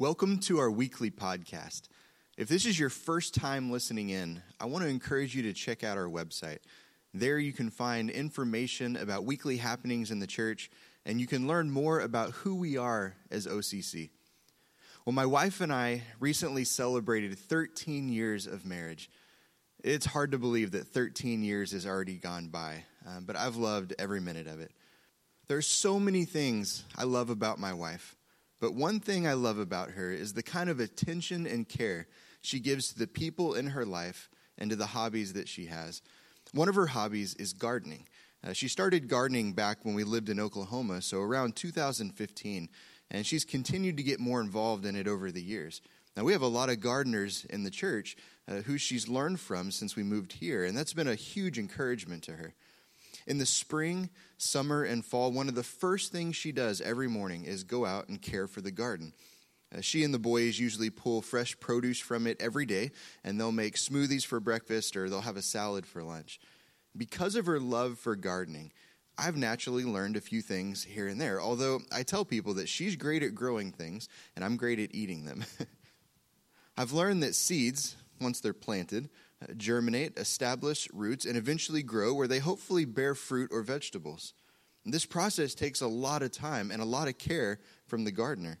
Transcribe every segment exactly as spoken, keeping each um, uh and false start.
Welcome to our weekly podcast. If this is your first time listening in, I want to encourage you to check out our website. There you can find information about weekly happenings in the church, and you can learn more about who we are as O C C. Well, my wife and I recently celebrated thirteen years of marriage. It's hard to believe that thirteen years has already gone by, uh, but I've loved every minute of it. There's so many things I love about my wife, but one thing I love about her is the kind of attention and care she gives to the people in her life and to the hobbies that she has. One of her hobbies is gardening. Uh, she started gardening back when we lived in Oklahoma, so around two thousand fifteen, and she's continued to get more involved in it over the years. Now, we have a lot of gardeners in the church uh, who she's learned from since we moved here, and that's been a huge encouragement to her. In the spring, summer, and fall, one of the first things she does every morning is go out and care for the garden. Uh, she and the boys usually pull fresh produce from it every day, and they'll make smoothies for breakfast or they'll have a salad for lunch. Because of her love for gardening, I've naturally learned a few things here and there, although I tell people that she's great at growing things and I'm great at eating them. I've learned that seeds, once they're planted, germinate, establish roots, and eventually grow where they hopefully bear fruit or vegetables. And this process takes a lot of time and a lot of care from the gardener.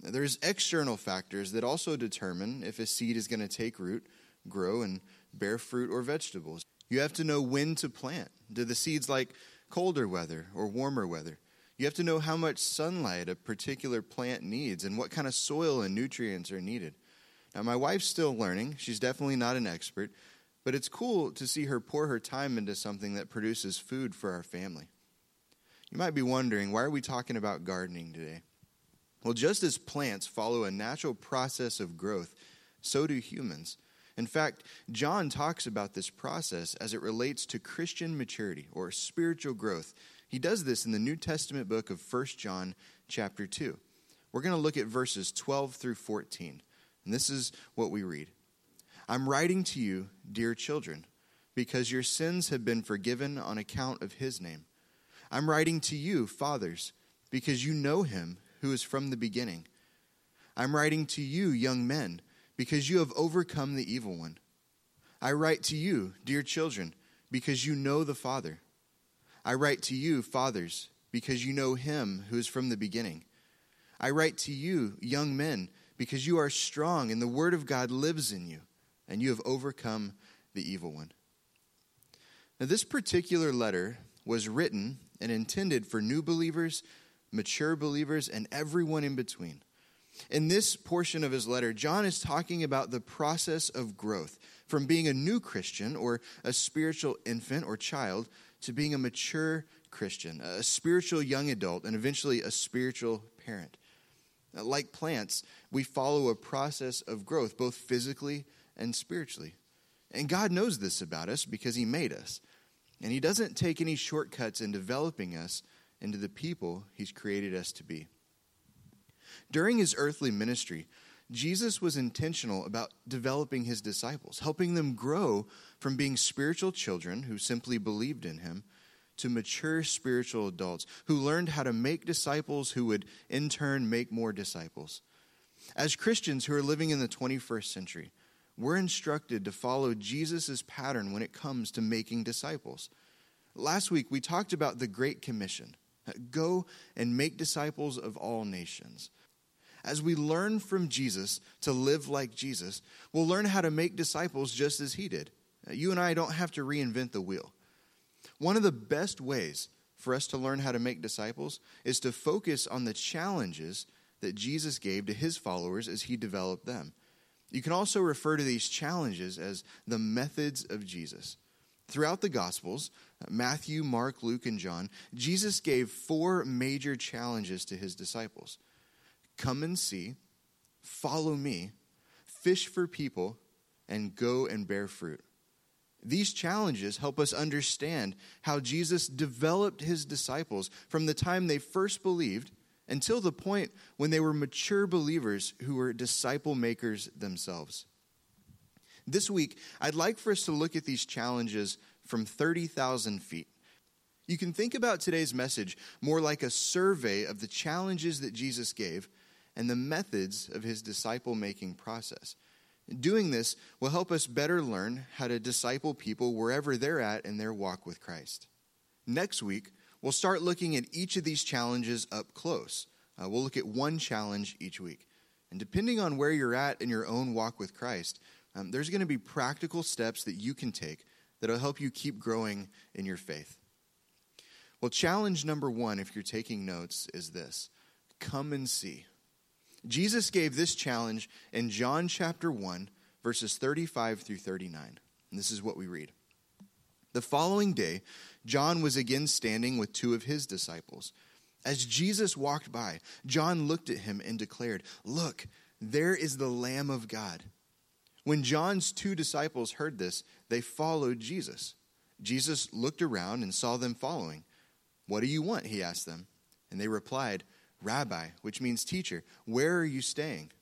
Now, there's external factors that also determine if a seed is going to take root, grow, and bear fruit or vegetables. You have to know when to plant. Do the seeds like colder weather or warmer weather? You have to know how much sunlight a particular plant needs and what kind of soil and nutrients are needed. Now, my wife's still learning. She's definitely not an expert, but it's cool to see her pour her time into something that produces food for our family. You might be wondering, why are we talking about gardening today? Well, just as plants follow a natural process of growth, so do humans. In fact, John talks about this process as it relates to Christian maturity or spiritual growth. He does this in the New Testament book of First John chapter two. We're going to look at verses twelve through fourteen. And this is what we read. I'm writing to you, dear children, because your sins have been forgiven on account of his name. I'm writing to you, fathers, because you know him who is from the beginning. I'm writing to you, young men, because you have overcome the evil one. I write to you, dear children, because you know the Father. I write to you, fathers, because you know him who is from the beginning. I write to you, young men, because you are strong and the word of God lives in you, and you have overcome the evil one. Now, this particular letter was written and intended for new believers, mature believers, and everyone in between. In this portion of his letter, John is talking about the process of growth from being a new Christian or a spiritual infant or child to being a mature Christian, a spiritual young adult, and eventually a spiritual parent. Like plants, we follow a process of growth, both physically and spiritually. And God knows this about us because he made us. And he doesn't take any shortcuts in developing us into the people he's created us to be. During his earthly ministry, Jesus was intentional about developing his disciples, helping them grow from being spiritual children who simply believed in him to mature spiritual adults who learned how to make disciples who would in turn make more disciples. As Christians who are living in the twenty-first century, we're instructed to follow Jesus' pattern when it comes to making disciples. Last week, we talked about the Great Commission. Go and make disciples of all nations. As we learn from Jesus to live like Jesus, we'll learn how to make disciples just as he did. You and I don't have to reinvent the wheel. One of the best ways for us to learn how to make disciples is to focus on the challenges that Jesus gave to his followers as he developed them. You can also refer to these challenges as the methods of Jesus. Throughout the Gospels, Matthew, Mark, Luke, and John, Jesus gave four major challenges to his disciples. Come and see, follow me, fish for people, and go and bear fruit. These challenges help us understand how Jesus developed his disciples from the time they first believed until the point when they were mature believers who were disciple makers themselves. This week, I'd like for us to look at these challenges from thirty thousand feet. You can think about today's message more like a survey of the challenges that Jesus gave and the methods of his disciple-making process. Doing this will help us better learn how to disciple people wherever they're at in their walk with Christ. Next week, we'll start looking at each of these challenges up close. Uh, we'll look at one challenge each week. And depending on where you're at in your own walk with Christ, um, there's going to be practical steps that you can take that'll help you keep growing in your faith. Well, challenge number one, if you're taking notes, is this. Come and see. Jesus gave this challenge in John chapter one, verses thirty-five through thirty-nine. And this is what we read. The following day, John was again standing with two of his disciples. As Jesus walked by, John looked at him and declared, "Look, there is the Lamb of God." When John's two disciples heard this, they followed Jesus. Jesus looked around and saw them following. "What do you want?" he asked them. And they replied, "Rabbi," which means teacher, "where are you staying?"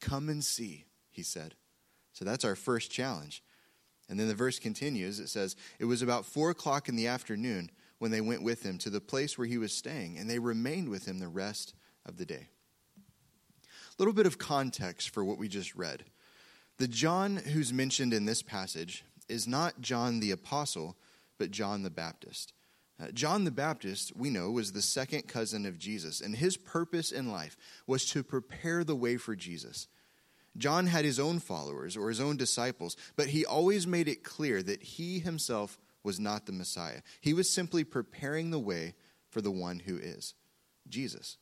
"Come and see," he said. So that's our first challenge. And then the verse continues. It says, it was about four o'clock in the afternoon when they went with him to the place where he was staying, and they remained with him the rest of the day. A little bit of context for what we just read. The John who's mentioned in this passage is not John the Apostle, but John the Baptist. Uh, John the Baptist, we know, was the second cousin of Jesus, and his purpose in life was to prepare the way for Jesus. John had his own followers or his own disciples, but he always made it clear that he himself was not the Messiah. He was simply preparing the way for the one who is, Jesus.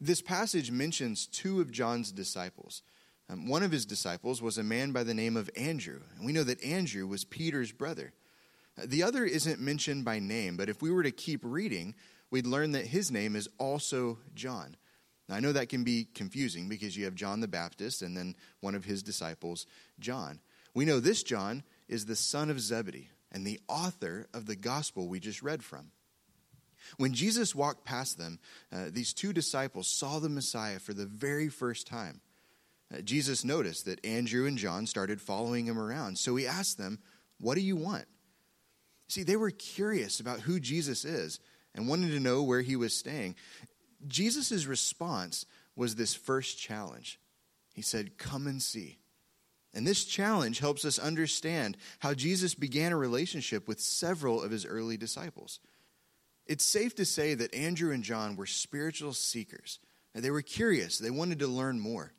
This passage mentions two of John's disciples. Um, one of his disciples was a man by the name of Andrew, and we know that Andrew was Peter's brother. The other isn't mentioned by name, but if we were to keep reading, we'd learn that his name is also John. Now, I know that can be confusing because you have John the Baptist and then one of his disciples, John. We know this John is the son of Zebedee and the author of the gospel we just read from. When Jesus walked past them, uh, these two disciples saw the Messiah for the very first time. Uh, Jesus noticed that Andrew and John started following him around, so he asked them, "What do you want?" See, they were curious about who Jesus is and wanted to know where he was staying. Jesus' response was this first challenge. He said, "Come and see." And this challenge helps us understand how Jesus began a relationship with several of his early disciples. It's safe to say that Andrew and John were spiritual seekers. They were curious. They wanted to learn more.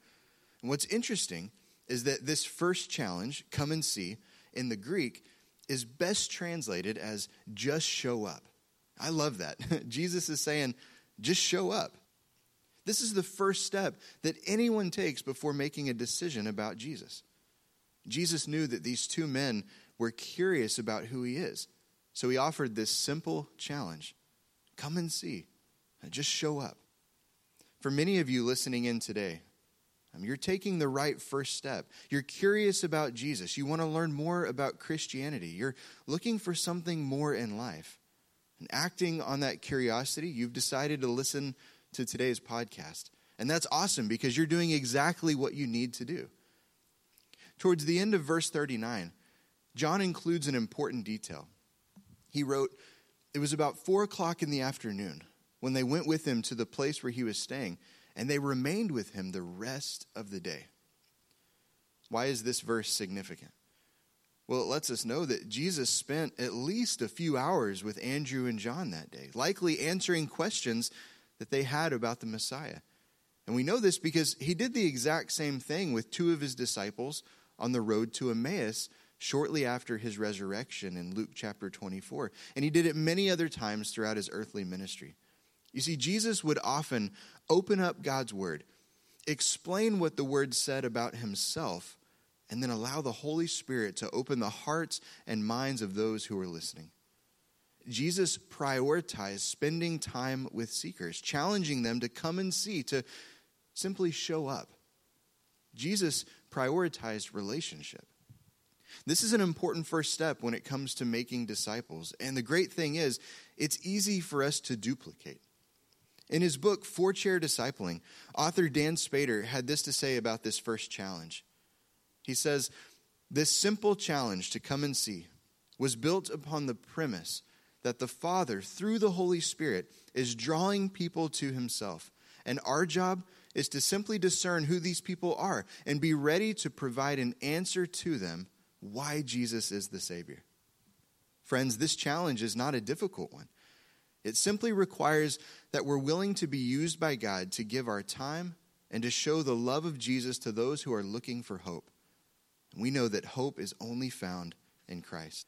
And what's interesting is that this first challenge, "Come and see," in the Greek is best translated as "just show up." I love that. Jesus is saying, just show up. This is the first step that anyone takes before making a decision about Jesus. Jesus knew that these two men were curious about who he is, so he offered this simple challenge. Come and see. Just show up. For many of you listening in today, you're taking the right first step. You're curious about Jesus. You want to learn more about Christianity. You're looking for something more in life. And acting on that curiosity, you've decided to listen to today's podcast. And that's awesome because you're doing exactly what you need to do. Towards the end of verse thirty-nine, John includes an important detail. He wrote, it was about four o'clock in the afternoon when they went with him to the place where he was staying, and they remained with him the rest of the day. Why is this verse significant? Well, it lets us know that Jesus spent at least a few hours with Andrew and John that day, likely answering questions that they had about the Messiah. And we know this because he did the exact same thing with two of his disciples on the road to Emmaus shortly after his resurrection in Luke chapter twenty-four. And he did it many other times throughout his earthly ministry. You see, Jesus would often open up God's word, explain what the word said about himself, and then allow the Holy Spirit to open the hearts and minds of those who are listening. Jesus prioritized spending time with seekers, challenging them to come and see, to simply show up. Jesus prioritized relationship. This is an important first step when it comes to making disciples. And the great thing is, it's easy for us to duplicate. In his book, Four Chair Discipling, author Dan Spader had this to say about this first challenge. He says, this simple challenge to come and see was built upon the premise that the Father, through the Holy Spirit, is drawing people to himself, and our job is to simply discern who these people are and be ready to provide an answer to them why Jesus is the Savior. Friends, this challenge is not a difficult one. It simply requires that we're willing to be used by God to give our time and to show the love of Jesus to those who are looking for hope. We know that hope is only found in Christ.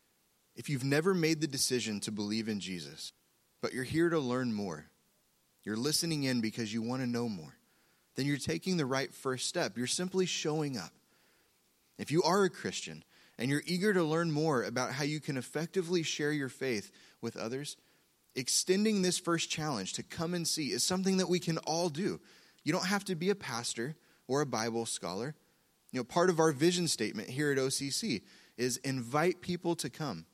If you've never made the decision to believe in Jesus, but you're here to learn more, you're listening in because you want to know more, then you're taking the right first step. You're simply showing up. If you are a Christian and you're eager to learn more about how you can effectively share your faith with others, extending this first challenge to come and see is something that we can all do. You don't have to be a pastor or a Bible scholar. You know, part of our vision statement here at O C C is invite people to come.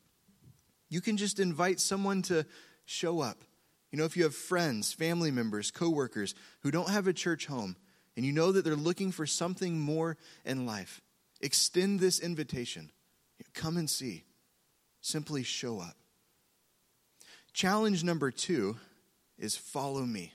You can just invite someone to show up. You know, if you have friends, family members, coworkers who don't have a church home, and you know that they're looking for something more in life, extend this invitation. Come and see. Simply show up. Challenge number two is follow me.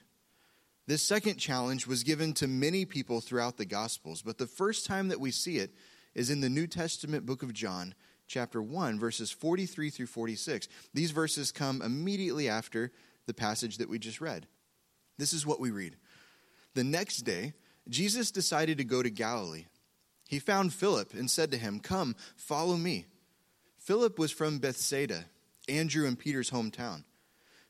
This second challenge was given to many people throughout the Gospels, but the first time that we see it is in the New Testament book of John, chapter one, verses forty-three through forty-six. These verses come immediately after the passage that we just read. This is what we read. The next day, Jesus decided to go to Galilee. He found Philip and said to him, "Come, follow me." Philip was from Bethsaida, Andrew and Peter's hometown.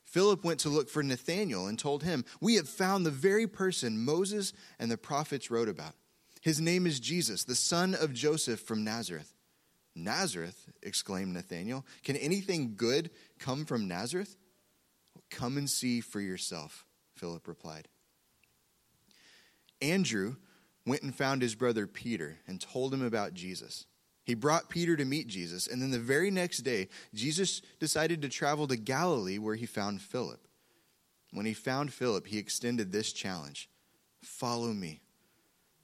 Philip went to look for Nathanael and told him, "We have found the very person Moses and the prophets wrote about. His name is Jesus, the son of Joseph from Nazareth." "Nazareth," exclaimed Nathanael, "can anything good come from Nazareth?" "Come and see for yourself," Philip replied. Andrew went and found his brother Peter and told him about Jesus. He brought Peter to meet Jesus, and then the very next day, Jesus decided to travel to Galilee where he found Philip. When he found Philip, he extended this challenge: "Follow me."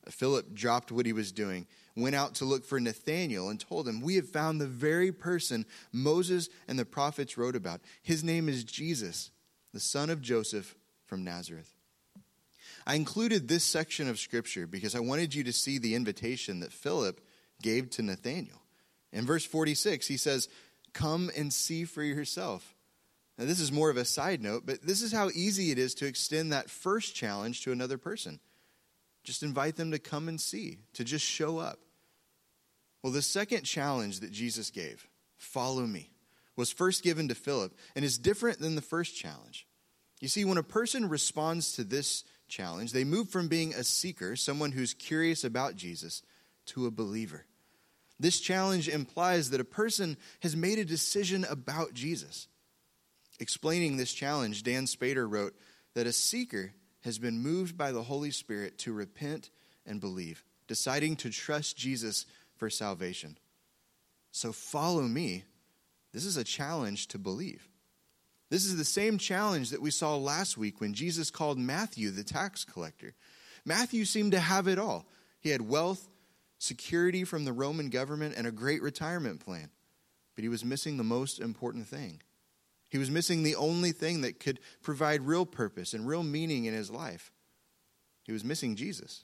Philip dropped what he was doing, went out to look for Nathanael and told him, "We have found the very person Moses and the prophets wrote about. His name is Jesus, the son of Joseph from Nazareth." I included this section of scripture because I wanted you to see the invitation that Philip gave to Nathanael. In verse forty-six, he says, "Come and see for yourself." Now, this is more of a side note, but this is how easy it is to extend that first challenge to another person. Just invite them to come and see, to just show up. Well, the second challenge that Jesus gave, follow me, was first given to Philip and is different than the first challenge. You see, when a person responds to this challenge, they move from being a seeker, someone who's curious about Jesus, to a believer. This challenge implies that a person has made a decision about Jesus. Explaining this challenge, Dan Spader wrote that a seeker has been moved by the Holy Spirit to repent and believe, deciding to trust Jesus for salvation. So follow me. This is a challenge to believe. This is the same challenge that we saw last week when Jesus called Matthew the tax collector. Matthew seemed to have it all. He had wealth, security from the Roman government, and a great retirement plan. But he was missing the most important thing. He was missing the only thing that could provide real purpose and real meaning in his life. He was missing Jesus.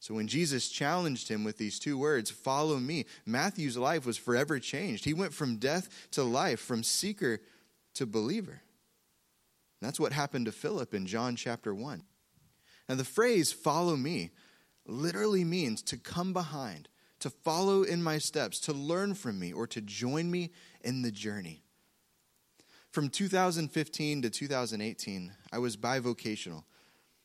So when Jesus challenged him with these two words, "Follow me," Matthew's life was forever changed. He went from death to life, from seeker to believer. And that's what happened to Philip in John chapter one. Now the phrase "follow me" literally means to come behind, to follow in my steps, to learn from me, or to join me in the journey. From two thousand fifteen to two thousand eighteen, I was bivocational.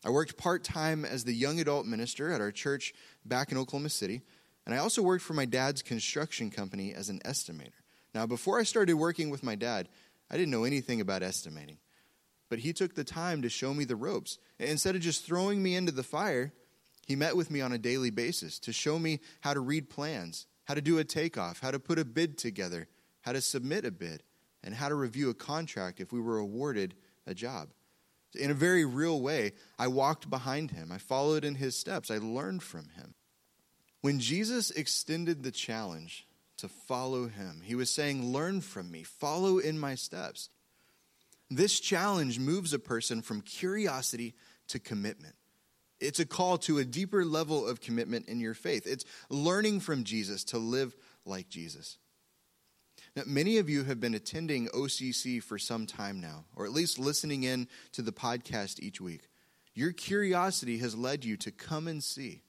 I worked part-time as the young adult minister at our church back in Oklahoma City, and I also worked for my dad's construction company as an estimator. Now, before I started working with my dad, I didn't know anything about estimating, but he took the time to show me the ropes. Instead of just throwing me into the fire, he met with me on a daily basis to show me how to read plans, how to do a takeoff, how to put a bid together, how to submit a bid, and how to review a contract if we were awarded a job. In a very real way, I walked behind him. I followed in his steps. I learned from him. When Jesus extended the challenge to follow him, he was saying, "Learn from me, follow in my steps." This challenge moves a person from curiosity to commitment. It's a call to a deeper level of commitment in your faith. It's learning from Jesus to live like Jesus. Now, many of you have been attending O C C for some time now, or at least listening in to the podcast each week. Your curiosity has led you to come and see.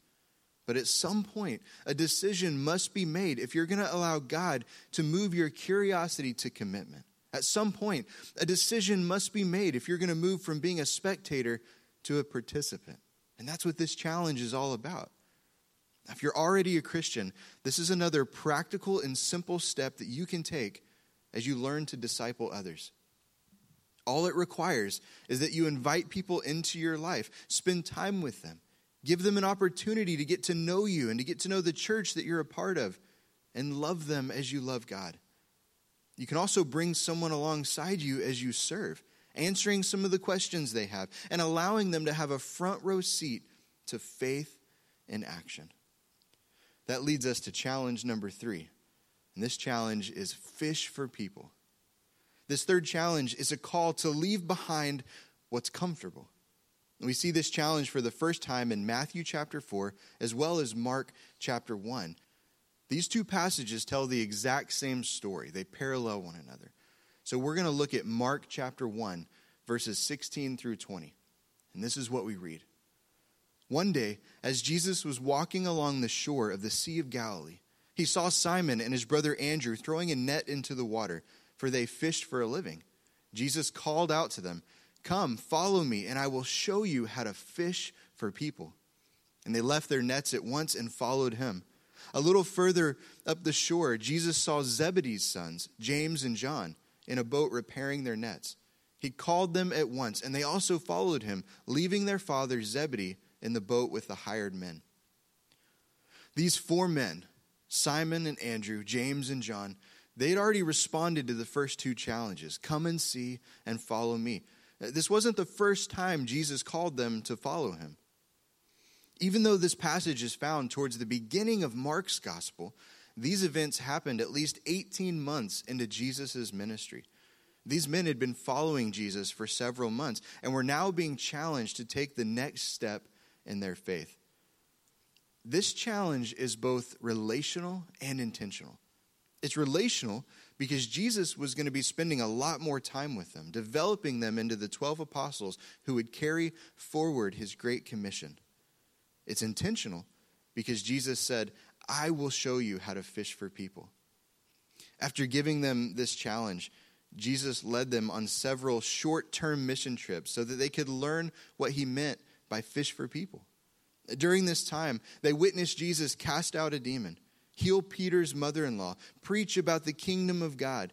But at some point, a decision must be made if you're going to allow God to move your curiosity to commitment. At some point, a decision must be made if you're going to move from being a spectator to a participant. And that's what this challenge is all about. If you're already a Christian, this is another practical and simple step that you can take as you learn to disciple others. All it requires is that you invite people into your life, spend time with them, give them an opportunity to get to know you and to get to know the church that you're a part of, and love them as you love God. You can also bring someone alongside you as you serve, answering some of the questions they have and allowing them to have a front row seat to faith in action. That leads us to challenge number three. And this challenge is fish for people. This third challenge is a call to leave behind what's comfortable. And we see this challenge for the first time in Matthew chapter four, as well as Mark chapter one. These two passages tell the exact same story. They parallel one another. So we're going to look at Mark chapter one, verses sixteen through twenty. And this is what we read. One day, as Jesus was walking along the shore of the Sea of Galilee, he saw Simon and his brother Andrew throwing a net into the water, for they fished for a living. Jesus called out to them, "Come, follow me, and I will show you how to fish for people." And they left their nets at once and followed him. A little further up the shore, Jesus saw Zebedee's sons, James and John, in a boat repairing their nets. He called them at once, and they also followed him, leaving their father Zebedee in the boat with the hired men. These four men, Simon and Andrew, James and John, they'd already responded to the first two challenges, come and see and follow me. This wasn't the first time Jesus called them to follow him. Even though this passage is found towards the beginning of Mark's gospel, these events happened at least eighteen months into Jesus' ministry. These men had been following Jesus for several months and were now being challenged to take the next step in their faith. This challenge is both relational and intentional. It's relational because Jesus was going to be spending a lot more time with them, developing them into the twelve apostles who would carry forward his Great Commission. It's intentional because Jesus said, "I will show you how to fish for people." After giving them this challenge, Jesus led them on several short-term mission trips so that they could learn what he meant by fish for people. During this time, they witnessed Jesus cast out a demon, heal Peter's mother-in-law, preach about the kingdom of God.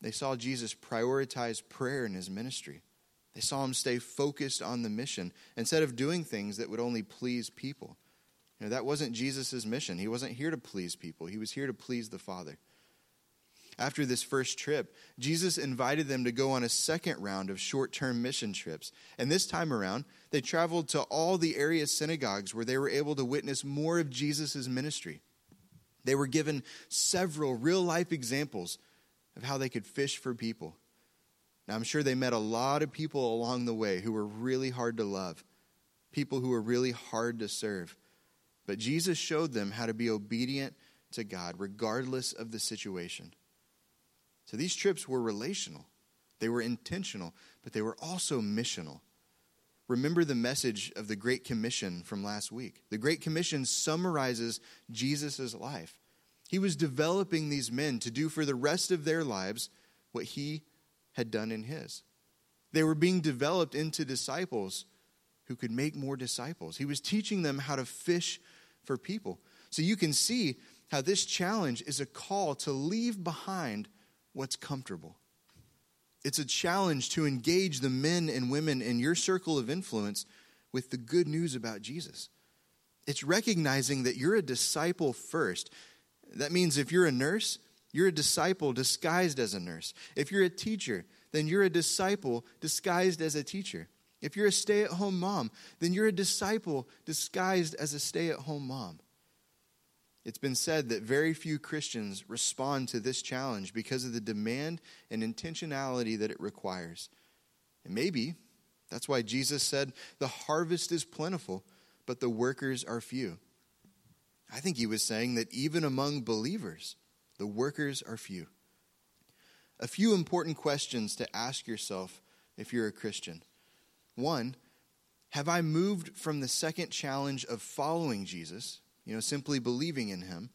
They saw Jesus prioritize prayer in his ministry. They saw him stay focused on the mission instead of doing things that would only please people. You know, that wasn't Jesus' mission. He wasn't here to please people. He was here to please the Father. After this first trip, Jesus invited them to go on a second round of short-term mission trips. And this time around, they traveled to all the area synagogues where they were able to witness more of Jesus' ministry. They were given several real-life examples of how they could fish for people. Now, I'm sure they met a lot of people along the way who were really hard to love, people who were really hard to serve. But Jesus showed them how to be obedient to God, regardless of the situation. So these trips were relational, they were intentional, but they were also missional. Remember the message of the Great Commission from last week. The Great Commission summarizes Jesus' life. He was developing these men to do for the rest of their lives what he had done in his. They were being developed into disciples who could make more disciples. He was teaching them how to fish for people. So you can see how this challenge is a call to leave behind what's comfortable. It's a challenge to engage the men and women in your circle of influence with the good news about Jesus. It's recognizing that you're a disciple first. That means if you're a nurse, you're a disciple disguised as a nurse. If you're a teacher, then you're a disciple disguised as a teacher. If you're a stay-at-home mom, then you're a disciple disguised as a stay-at-home mom. It's been said that very few Christians respond to this challenge because of the demand and intentionality that it requires. And maybe That's why Jesus said, the harvest is plentiful, but the workers are few. I think he was saying that even among believers, the workers are few. A few important questions to ask yourself if you're a Christian. One, have I moved from the second challenge of following Jesus, you know, simply believing in him,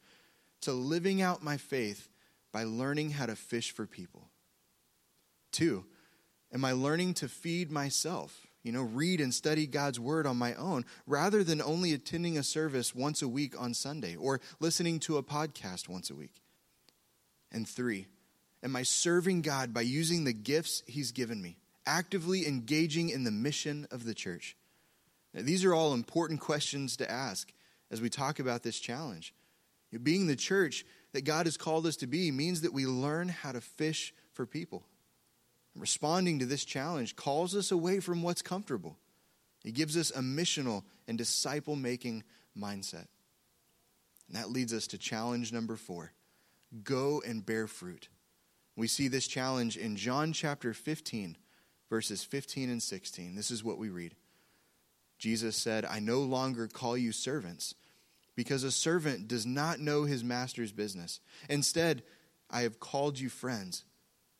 to living out my faith by learning how to fish for people? Two, am I learning to feed myself, you know, read and study God's word on my own, rather than only attending a service once a week on Sunday or listening to a podcast once a week? And three, am I serving God by using the gifts he's given me, actively engaging in the mission of the church? Now, these are all important questions to ask as we talk about this challenge. Being the church that God has called us to be means that we learn how to fish for people. Responding to this challenge calls us away from what's comfortable. It gives us a missional and disciple-making mindset. And that leads us to challenge number four, go and bear fruit. We see this challenge in John chapter fifteen, verses fifteen and sixteen. This is what we read. Jesus said, I no longer call you servants, because a servant does not know his master's business. Instead, I have called you friends.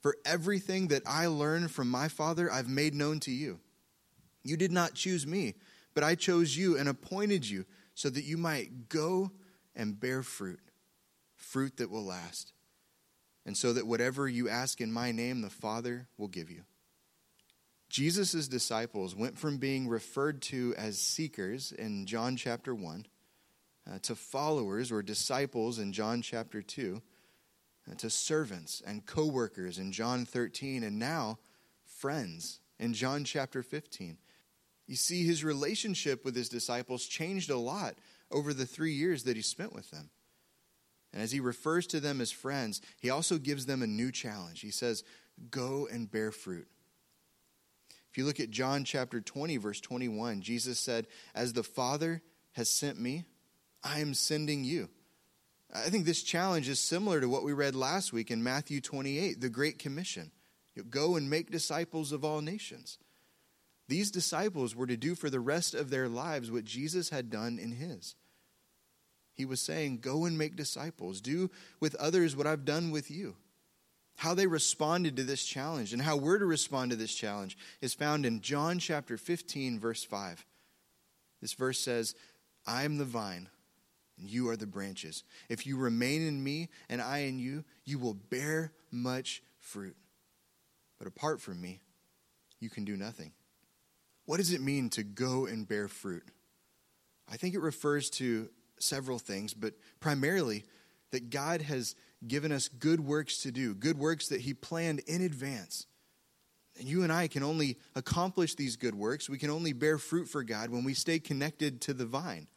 For everything that I learned from my Father, I've made known to you. You did not choose me, but I chose you and appointed you so that you might go and bear fruit, fruit that will last, and so that whatever you ask in my name, the Father will give you. Jesus' disciples went from being referred to as seekers in John chapter one uh, to followers or disciples in John chapter two, to servants and co-workers in John thirteen, and now friends in John chapter fifteen. You see, his relationship with his disciples changed a lot over the three years that he spent with them. And as he refers to them as friends, he also gives them a new challenge. He says, go and bear fruit. If you look at John chapter twenty, verse twenty-one, Jesus said, as the Father has sent me, I am sending you. I think this challenge is similar to what we read last week in Matthew twenty-eight, the Great Commission. You go and make disciples of all nations. These disciples were to do for the rest of their lives what Jesus had done in his. He was saying, go and make disciples. Do with others what I've done with you. How they responded to this challenge and how we're to respond to this challenge is found in John chapter fifteen, verse five. This verse says, I am the vine, you are the branches. If you remain in me and I in you, you will bear much fruit. But apart from me, you can do nothing. What does it mean to go and bear fruit? I think it refers to several things, but primarily that God has given us good works to do, good works that he planned in advance. And you and I can only accomplish these good works. We can only bear fruit for God when we stay connected to the vine.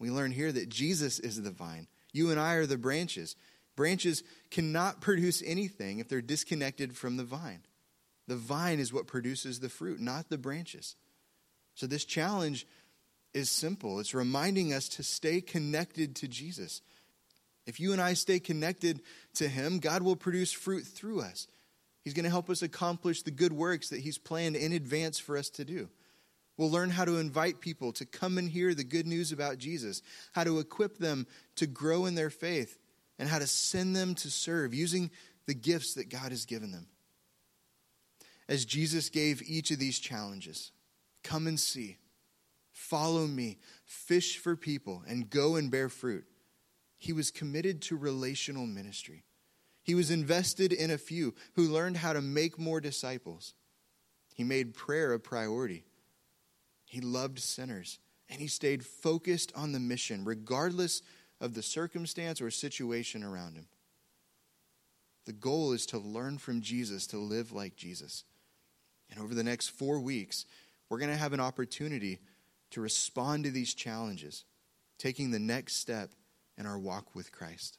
We learn here that Jesus is the vine. You and I are the branches. Branches cannot produce anything if they're disconnected from the vine. The vine is what produces the fruit, not the branches. So this challenge is simple. It's reminding us to stay connected to Jesus. If you and I stay connected to him, God will produce fruit through us. He's going to help us accomplish the good works that he's planned in advance for us to do. We'll learn how to invite people to come and hear the good news about Jesus, how to equip them to grow in their faith, and how to send them to serve using the gifts that God has given them. As Jesus gave each of these challenges, come and see, follow me, fish for people, and go and bear fruit, he was committed to relational ministry. He was invested in a few who learned how to make more disciples. He made prayer a priority. He loved sinners, and he stayed focused on the mission, regardless of the circumstance or situation around him. The goal is to learn from Jesus, to live like Jesus. And over the next four weeks, we're going to have an opportunity to respond to these challenges, taking the next step in our walk with Christ.